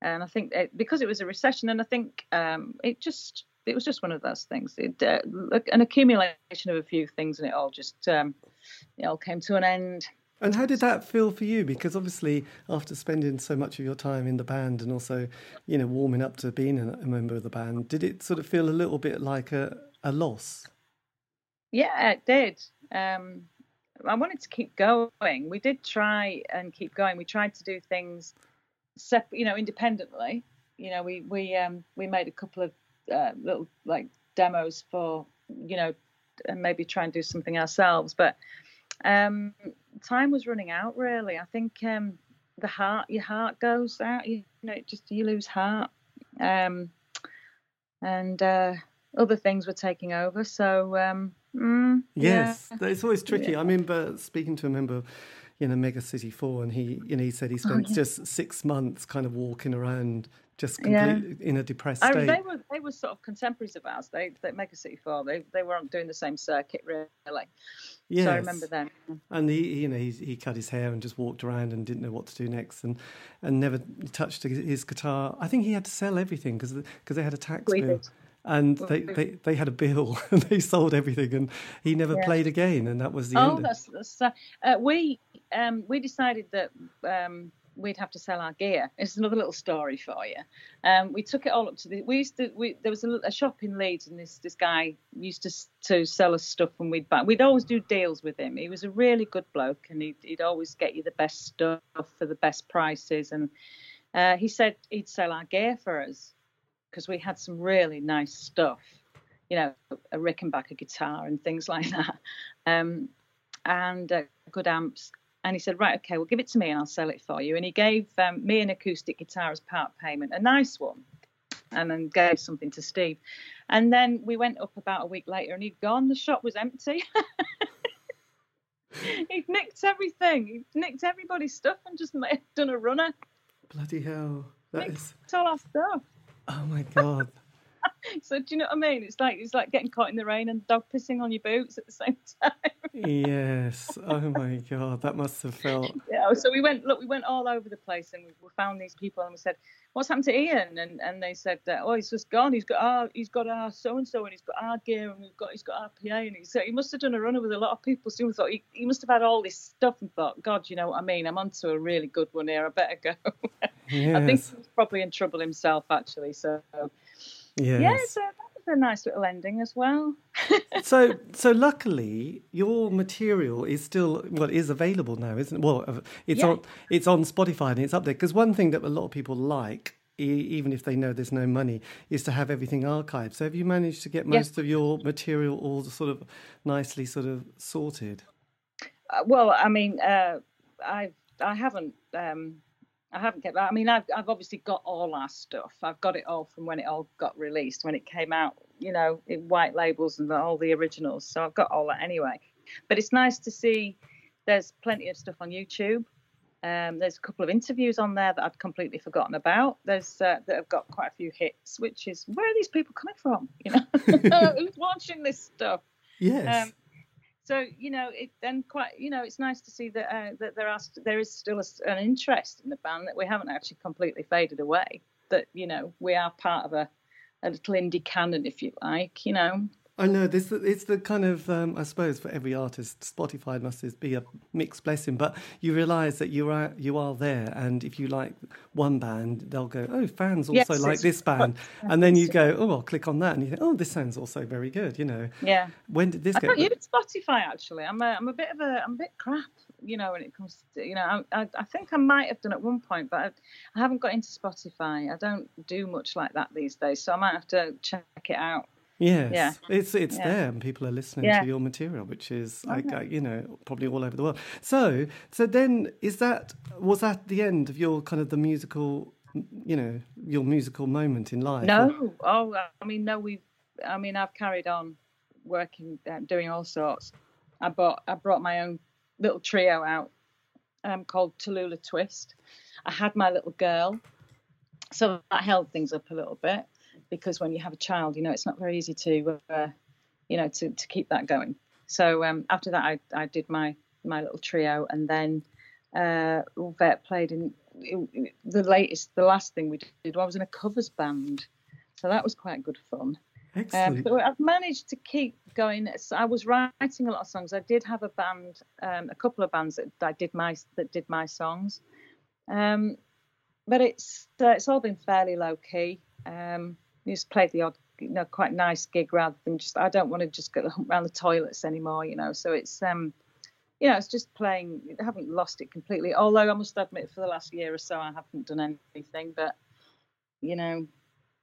And I think it, because it was a recession, and I think um, it just it was just one of those things. It, uh, an accumulation of a few things, and it all just um, it all came to an end. And how did that feel for you? Because obviously, after spending so much of your time in the band and also, you know, warming up to being a member of the band, did it sort of feel a little bit like a, a loss? Yeah, it did. Um, I wanted to keep going. We did try and keep going. We tried to do things, sep- you know, independently. You know, we we um, we made a couple of uh, little like demos for you know, and maybe try and do something ourselves. But um, time was running out, really. I think um, the heart, your heart goes out. You, you know, just you lose heart, um, and uh, other things were taking over. So um, mm, yes, yeah. It's always tricky. Yeah. I remember speaking to a member of, you know, Mega City Four, and he, you know, he said he spent oh, yeah. just six months kind of walking around. Just completely yeah. in a depressed state. I, they were they were sort of contemporaries of ours. They they Mega City Four. They they weren't doing the same circuit really. Yes. So I remember them. And he, you know, he he cut his hair and just walked around and didn't know what to do next, and, and never touched his guitar. I think he had to sell everything because because they had a tax we bill did. and we they, they they had a bill and they sold everything, and he never yeah. played again, and that was the oh, end. Oh, that's, that's uh, uh, we um we decided that. Um, we'd have to sell our gear. It's another little story for you. Um, we took it all up to the... We used to... We, there was a, a shop in Leeds, and this this guy used to to sell us stuff, and we'd buy... We'd always do deals with him. He was a really good bloke, and he'd, he'd always get you the best stuff for the best prices. And uh, he said he'd sell our gear for us because we had some really nice stuff, you know, a Rickenbacker guitar and things like that, um, and uh, good amps. And he said, right, OK, well, give it to me and I'll sell it for you. And he gave um, me an acoustic guitar as part payment, a nice one, and then gave something to Steve. And then we went up about a week later and he'd gone. The shop was empty. He'd nicked everything. He'd nicked everybody's stuff and just done a runner. Bloody hell. That nicked is... all our stuff. Oh, my God. So do you know what I mean? It's like it's like getting caught in the rain and dog pissing on your boots at the same time. Yes. Oh my God, that must have felt. Yeah. So we went look, we went all over the place, and we found these people, and we said, "What's happened to Ian?" And and they said, "Oh, he's just gone. He's got our he's got our so and so, and he's got our gear, and we've got he's got our P A." And he said he must have done a runner with a lot of people. So we thought he he must have had all this stuff and thought, "God, you know what I mean? I'm onto a really good one here. I better go." Yes. I think he was probably in trouble himself actually. So. Yes. Yeah, so that was a nice little ending as well. so, so luckily, your material is still what well, is available now, isn't it? Well, it's yeah. on it's on Spotify and it's up there. Because one thing that a lot of people like, e- even if they know there's no money, is to have everything archived. So, have you managed to get most yes. of your material all sort of nicely sort of sorted? Uh, well, I mean, uh, I I haven't. Um, I haven't kept that. I mean, I've I've obviously got all our stuff. I've got it all from when it all got released, when it came out, you know, in white labels and the, all the originals. So I've got all that anyway. But it's nice to see there's plenty of stuff on YouTube. Um, there's a couple of interviews on there that I'd completely forgotten about. There's uh, that have got quite a few hits, which is, where are these people coming from? You know, who's watching this stuff? Yes. Um, So, you know, it then quite, you know, it's nice to see that uh, that there are there is still a, an interest in the band, that we haven't actually completely faded away, that, you know, we are part of a, a little indie canon, if you like, you know. I know, this it's the kind of, um, I suppose, for every artist, Spotify must be a mixed blessing, but you realise that you are you are there, and if you like one band, they'll go, oh, fans also yes, like this band, what, and then you go, oh, I'll click on that, and you think, oh, this sounds also very good, you know. Yeah. When did this I go? I don't use Spotify, actually. I'm a, I'm a bit of a, I'm a bit crap, you know, when it comes to, you know, I, I, I think I might have done at one point, but I, I haven't got into Spotify. I don't do much like that these days, so I might have to check it out. Yes, yeah. it's it's yeah. there, and people are listening yeah. to your material, which is, okay. I, I, you know, probably all over the world. So, so then, is that was that the end of your kind of the musical, you know, your musical moment in life? No, or? oh, I mean, no, we, I mean, I've carried on working, uh, doing all sorts. I bought, I brought my own little trio out, um, called Tallulah Twist. I had my little girl, so that held things up a little bit. Because when you have a child, you know, it's not very easy to, uh, you know, to, to keep that going. So um, after that, I, I did my, my little trio, and then uh, Vet played in the latest, the last thing we did. I was in a covers band, so that was quite good fun. Excellent. Um, but I've managed to keep going. So I was writing a lot of songs. I did have a band, um, a couple of bands that I did my that did my songs, um, but it's uh, it's all been fairly low key. Um, You just played the odd, you know, quite nice gig rather than just, I don't want to just go around the toilets anymore, you know. So it's, um, you know, it's just playing. I haven't lost it completely. Although I must admit, for the last year or so, I haven't done anything. But, you know,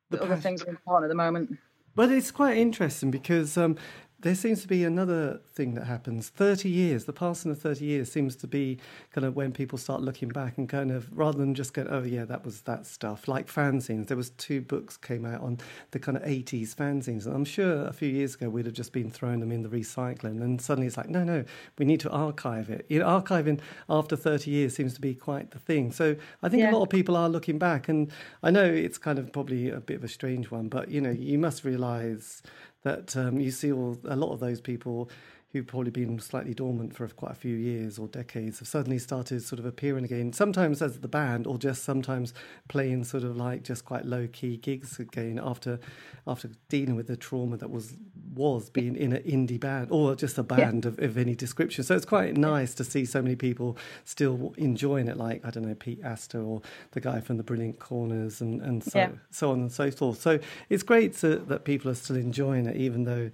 the, the other things are important at the moment. But it's quite interesting because um, there seems to be another thing that happens. thirty years, the passing of thirty years seems to be kind of when people start looking back and kind of, rather than just going, oh yeah, that was that stuff, like fanzines. There was two books came out on the kind of eighties fanzines. And I'm sure a few years ago we'd have just been throwing them in the recycling. And suddenly it's like, no, no, we need to archive it. You know, archiving after thirty years seems to be quite the thing. So I think yeah. a lot of people are looking back. And I know it's kind of probably a bit of a strange one, but, you know, you must realise that um, you see all, a lot of those people who've probably been slightly dormant for quite a few years or decades have suddenly started sort of appearing again, sometimes as the band or just sometimes playing sort of like just quite low-key gigs again after after dealing with the trauma that was was being in an indie band or just a band yeah. of, of any description. So it's quite nice to see so many people still enjoying it, like, I don't know, Pete Astor or the guy from The Brilliant Corners and, and so, yeah. so on and so forth. So it's great to, that people are still enjoying it, even though,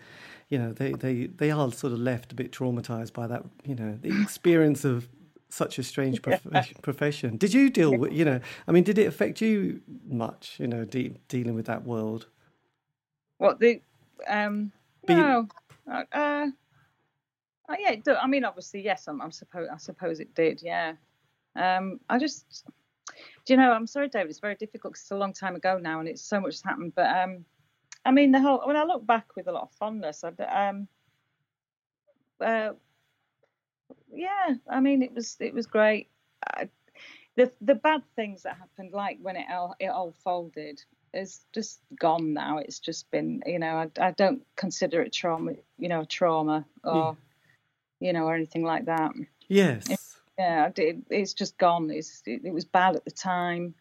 you know, they, they, they are sort of left a bit traumatised by that, you know, the experience of such a strange prof- profession. Did you deal with, you know, I mean, did it affect you much, you know, de- dealing with that world? What, the, um, no, uh, uh, yeah, it do, I mean, obviously, yes, I'm, I'm suppo- I suppose it did, yeah. Um, I just, do you know, I'm sorry, David, it's very difficult because it's a long time ago now and it's so much has happened, but um. I mean, the whole, when I look back with a lot of fondness, I, um, uh, yeah, I mean, it was, it was great. I, the the bad things that happened, like when it all, it all folded, is just gone now. It's just been, you know, I, I don't consider it trauma, you know, trauma or, yeah. you know, or anything like that. Yes. It, yeah, it, it's just gone. It's, it, it was bad at the time.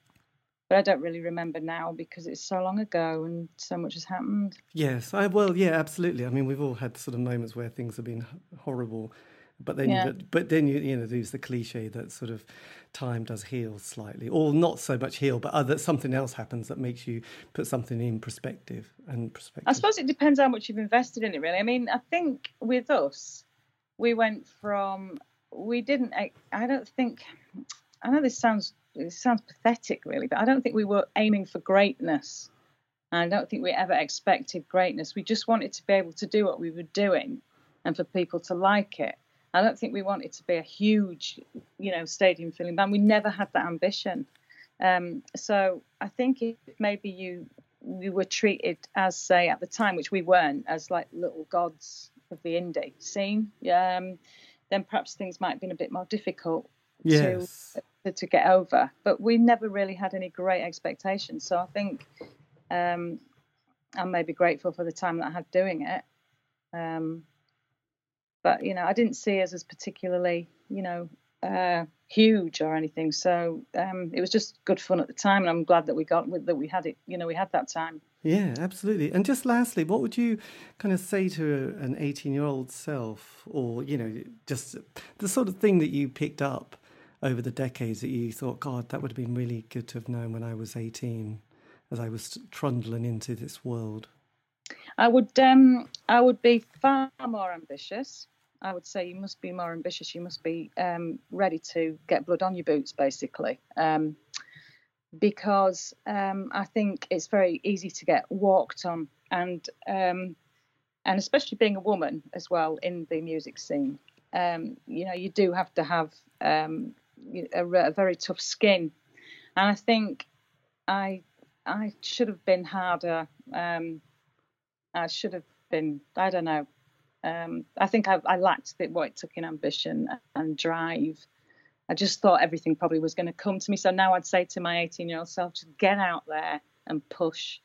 But I don't really remember now because it's so long ago and so much has happened. Yes, I, well, yeah, absolutely. I mean, we've all had sort of moments where things have been horrible, but then, yeah. you, but then you, you know, there's the cliche that sort of time does heal slightly, or not so much heal, but other, something else happens that makes you put something in perspective and perspective. I suppose it depends how much you've invested in it, really. I mean, I think with us, we went from we didn't. I, I don't think. I know this sounds. It sounds pathetic, really, but I don't think we were aiming for greatness. I don't think we ever expected greatness. We just wanted to be able to do what we were doing and for people to like it. I don't think we wanted to be a huge, you know, stadium-filling band. We never had that ambition. Um, so I think if maybe you we were treated as, say, at the time, which we weren't, as like little gods of the indie scene, um, then perhaps things might have been a bit more difficult. Yes. To, to get over, but we never really had any great expectations. So I think um, I'm maybe grateful for the time that I had doing it. Um, but you know, I didn't see us as particularly, you know, uh, huge or anything. So um, it was just good fun at the time, and I'm glad that we got with that we had it. You know, we had that time. Yeah, absolutely. And just lastly, what would you kind of say to an eighteen-year-old self, or you know, just the sort of thing that you picked up over the decades that you thought, God, that would have been really good to have known when I was eighteen, as I was trundling into this world? I would um, I would be far more ambitious. I would say you must be more ambitious. You must be um, ready to get blood on your boots, basically, um, because um, I think it's very easy to get walked on, and um, and especially being a woman as well in the music scene. Um, you know, you do have to have um, a, a very tough skin, and I think I I should have been harder. Um, I should have been. I don't know. Um, I think I, I lacked the, what it took in ambition and drive. I just thought everything probably was going to come to me. So now I'd say to my eighteen-year-old self, just get out there and push.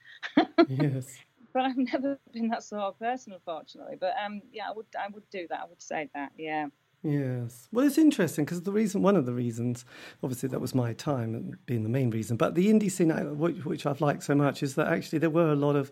Yes. But I've never been that sort of person, unfortunately. But um, yeah, I would, I would do that. I would say that. Yeah. Yes. Well, it's interesting because the reason, one of the reasons, obviously, that was my time being the main reason. But the indie scene, which, which I've liked so much, is that actually there were a lot of,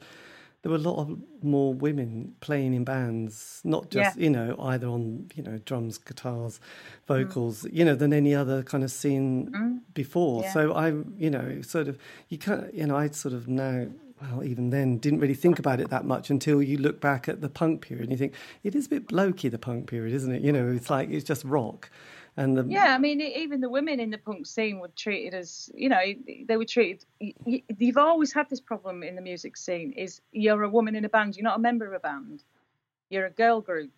there were a lot of more women playing in bands, not just, yeah. you know, either on, you know, drums, guitars, vocals, mm. you know, than any other kind of scene mm. before. Yeah. So I, you know, sort of, you can't, you know, I sort of now. Well, even then, didn't really think about it that much until you look back at the punk period and you think, it is a bit blokey, the punk period, isn't it? You know, it's like, it's just rock. And the... yeah, I mean, even the women in the punk scene were treated as, you know, they were treated. You've always had this problem in the music scene: is you're a woman in a band, you're not a member of a band, you're a girl group,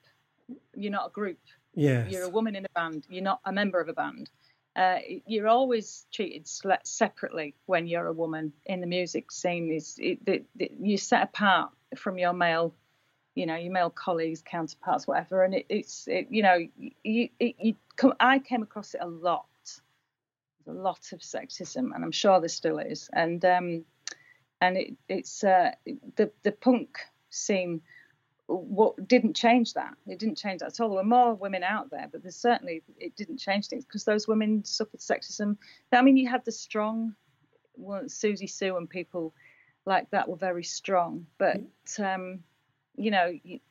you're not a group. Yeah, you're a woman in a band, you're not a member of a band. Uh, you're always treated separately when you're a woman in the music scene. Is it, it, it, you're set apart from your male, you know, your male colleagues, counterparts, whatever. And it, it's, it, you know, you, it, you come, I came across it a lot, a lot of sexism, and I'm sure there still is. And um, and it, it's uh, the the punk scene. What didn't change that? It didn't change that at all. There were more women out there, but there's certainly it didn't change things because those women suffered sexism. I mean, you had the strong, well, Susie Sue and people like that were very strong, but um, you know, it,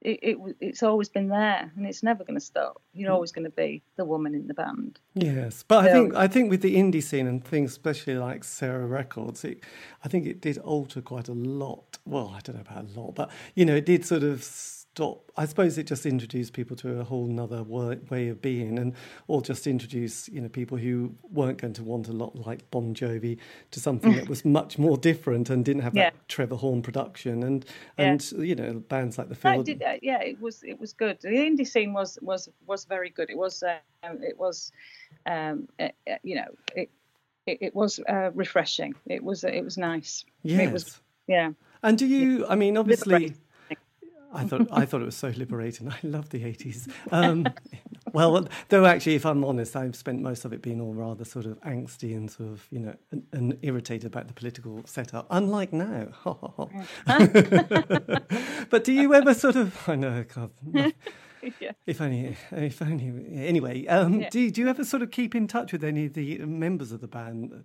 it it's always been there, and it's never going to stop. You're always going to be the woman in the band. Yes, but so, I think I think with the indie scene and things, especially like Sarah Records, it, I think it did alter quite a lot. Well, I don't know about a lot, but, you know, it did sort of stop. I suppose it just introduced people to a whole nother way of being, and or just introduced, you know, people who weren't going to want a lot like Bon Jovi to something that was much more different and didn't have yeah. that Trevor Horn production and, and yeah. you know, bands like the Field. Did, uh, yeah, it was it was good. The indie scene was was, was very good. It was, uh, it was um, uh, you know, it it, it was uh, refreshing. It was, it was nice. Yes. It was, yeah. And do you, I mean, obviously, I thought I thought it was so liberating. I love the eighties. Um, well, though, actually, if I'm honest, I've spent most of it being all rather sort of angsty and sort of, you know, and, and irritated about the political setup, unlike now. But do you ever sort of, I know, God, yeah. if only, if only, anyway, um, yeah. do, do you ever sort of keep in touch with any of the members of the band,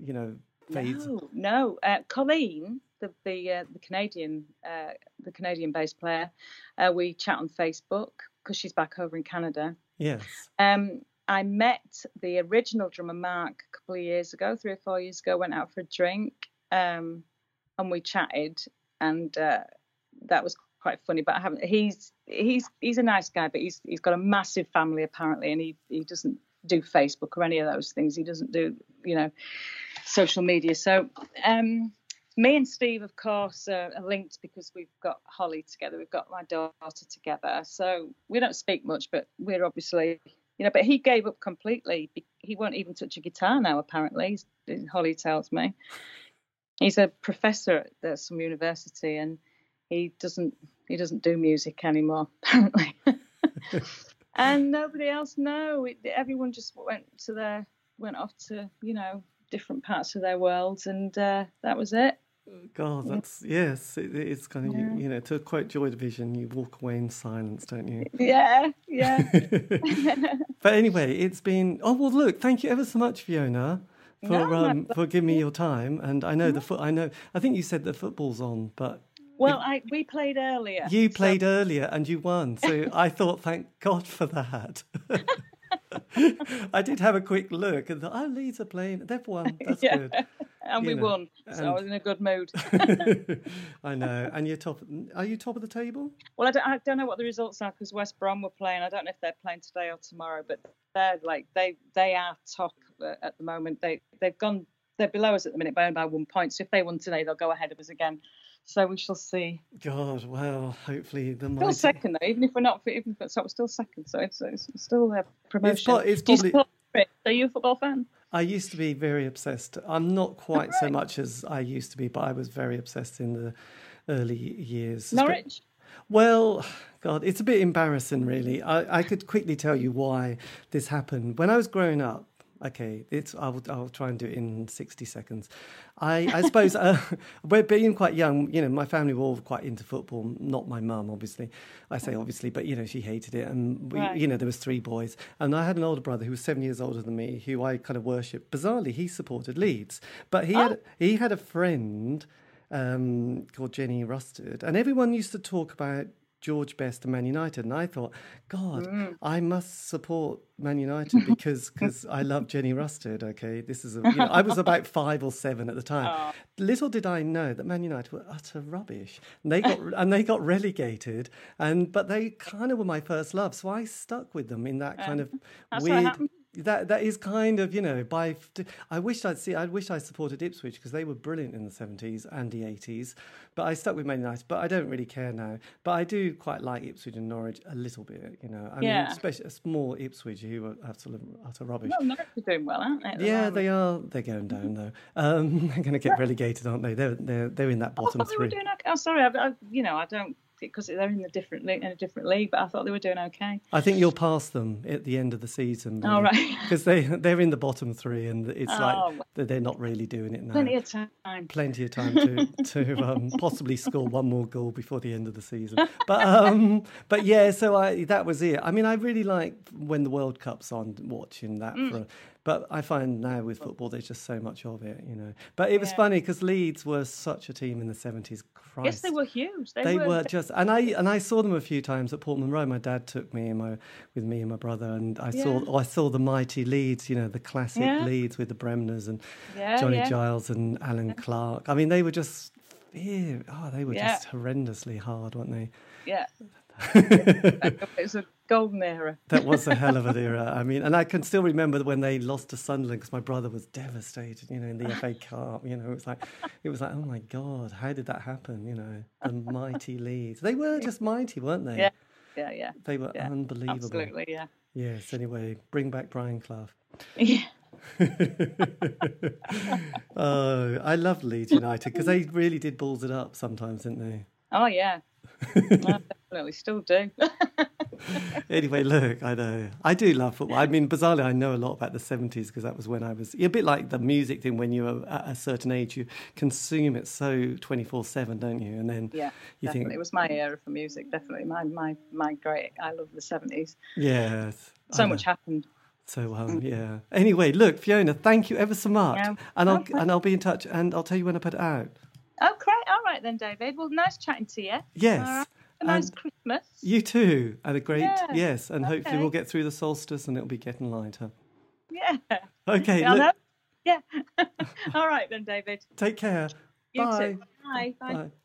you know, fades? No, no. Uh, Colleen, the the, uh, the Canadian uh, the Canadian bass player, uh, we chat on Facebook because she's back over in Canada. Yes. Um, I met the original drummer Mark a couple of years ago, three or four years ago. Went out for a drink, um, and we chatted, and uh, that was quite funny. But I haven't. He's he's he's a nice guy, but he's he's got a massive family apparently, and he he doesn't do Facebook or any of those things. He doesn't do, you know, social media. So. Um, Me and Steve, of course, uh, are linked because we've got Holly together. We've got my daughter together. So we don't speak much, but we're obviously, you know, but he gave up completely. He won't even touch a guitar now, apparently, Holly tells me. He's a professor at some university and he doesn't he doesn't do music anymore, apparently. And nobody else, no. It, everyone just went to their, went off to, you know, different parts of their worlds, and uh, that was it. God, that's, yes, it, it's kind of, yeah. you, you know, to quote Joy Division, you walk away in silence, don't you? Yeah, yeah. But anyway, it's been, oh, well, look, thank you ever so much, Fiona, for no, um, for giving me your time. And I know the foot, I know, I think you said the football's on, but... Well, I, we played earlier. You played so. earlier and you won, so I thought, thank God for that. I did have a quick look and thought, oh, Leeds are playing. They've won. That's yeah. good. And you we know. won. So and... I was in a good mood. I know. And you're top. Are you top of the table? Well, I don't, I don't know what the results are because West Brom were playing. I don't know if they're playing today or tomorrow, but they're like, they, they are top at the moment. They, they've gone, they're below us at the minute by, by one point. So if they won today, they'll go ahead of us again. So we shall see. God, well, hopefully the mighty... Still second though, even if we're not, even if so we're still second, so it's, it's still a promotion. It's, po- it's probably. Do you support, are you a football fan? I used to be very obsessed. I'm not quite right. so much as I used to be, but I was very obsessed in the early years. Norwich. Well, God, it's a bit embarrassing, really. I, I could quickly tell you why this happened when I was growing up. Okay, it's. I will. I'll try and do it in sixty seconds. I. I suppose uh, we're being quite young. You know, my family were all quite into football. Not my mum, obviously. I say obviously, but you know, she hated it. And we, right. you know, there was three boys, and I had an older brother who was seven years older than me, who I kind of worshipped. Bizarrely, he supported Leeds, but he oh. had he had a friend um, called Jenny Rustard, and everyone used to talk about George Best and Man United, and I thought, God, mm. I must support Man United because cause I love Jenny Rusted, okay? This is a, you know, I was about five or seven at the time. Oh. Little did I know that Man United were utter rubbish. And they got and they got relegated, and but they kind of were my first love, so I stuck with them in that um, kind of that's weird... what happened. That that is kind of, you know, by I wish I'd see I wish I supported Ipswich because they were brilliant in the seventies and the eighties, but I stuck with Man United. But I don't really care now. But I do quite like Ipswich and Norwich a little bit, you know. I yeah. mean, especially a small Ipswich who were absolute utter rubbish. Well, Norwich are doing well, aren't they? Yeah, moment. they are. They're going down though. Um, they're going to get relegated, aren't they? They're they're they're in that bottom oh, three. Doing okay. Oh, sorry, I, I, you know, I don't. Because they're in a different league, in a different league, but I thought they were doing okay. I think you'll pass them at the end of the season. Oh, right. Because they, they're in the bottom three and it's oh, like they're not really doing it now. Plenty of time. Plenty of time to, to um, possibly score one more goal before the end of the season. But, um, but yeah, so I, that was it. I mean, I really like when the World Cup's on, watching that mm. for a... But I find now with football, there's just so much of it, you know. But it was yeah. funny because Leeds were such a team in the seventies. Christ. Yes, they were huge. They, they were, were just, and I and I saw them a few times at Portman Row. My dad took me and my with me and my brother, and I yeah. saw I saw the mighty Leeds, you know, the classic yeah. Leeds with the Bremners and yeah, Johnny yeah. Giles and Alan yeah. Clark. I mean, they were just, ew, oh, they were yeah. just horrendously hard, weren't they? Yeah. It's a golden era. That was a hell of an era. I mean, and I can still remember when they lost to Sunderland because my brother was devastated, you know, in the F A Cup. You know, it's like, it was like, oh my God, how did that happen? You know, the mighty Leeds. They were just mighty, weren't they? Yeah, yeah, yeah. They were yeah. unbelievable. Absolutely, yeah. Yes, anyway, bring back Brian Clough. Yeah. Oh, I love Leeds United because they really did balls it up sometimes, didn't they? Oh, yeah. No, definitely still do. Anyway, look, I know I do love football. I mean, bizarrely, I know a lot about the seventies because that was when I was a bit like the music thing. When you're at a certain age, you consume it so twenty-four seven, don't you? And then yeah, you definitely. think it was my era for music. Definitely, my my my great. I love the seventies. Yeah, so much happened. So um, yeah. Anyway, look, Fiona, thank you ever so much, yeah. and I'll okay. and I'll be in touch, and I'll tell you when I put it out. Oh, great. All right then, David. Well, nice chatting to you. Yes. All right. A nice and Christmas. You too. And a great, yeah. yes. And okay. hopefully we'll get through the solstice and it'll be getting lighter. Yeah. Okay. Yeah. Look. yeah. All right then, David. Take care. You Bye. Too. Bye. Bye. Bye.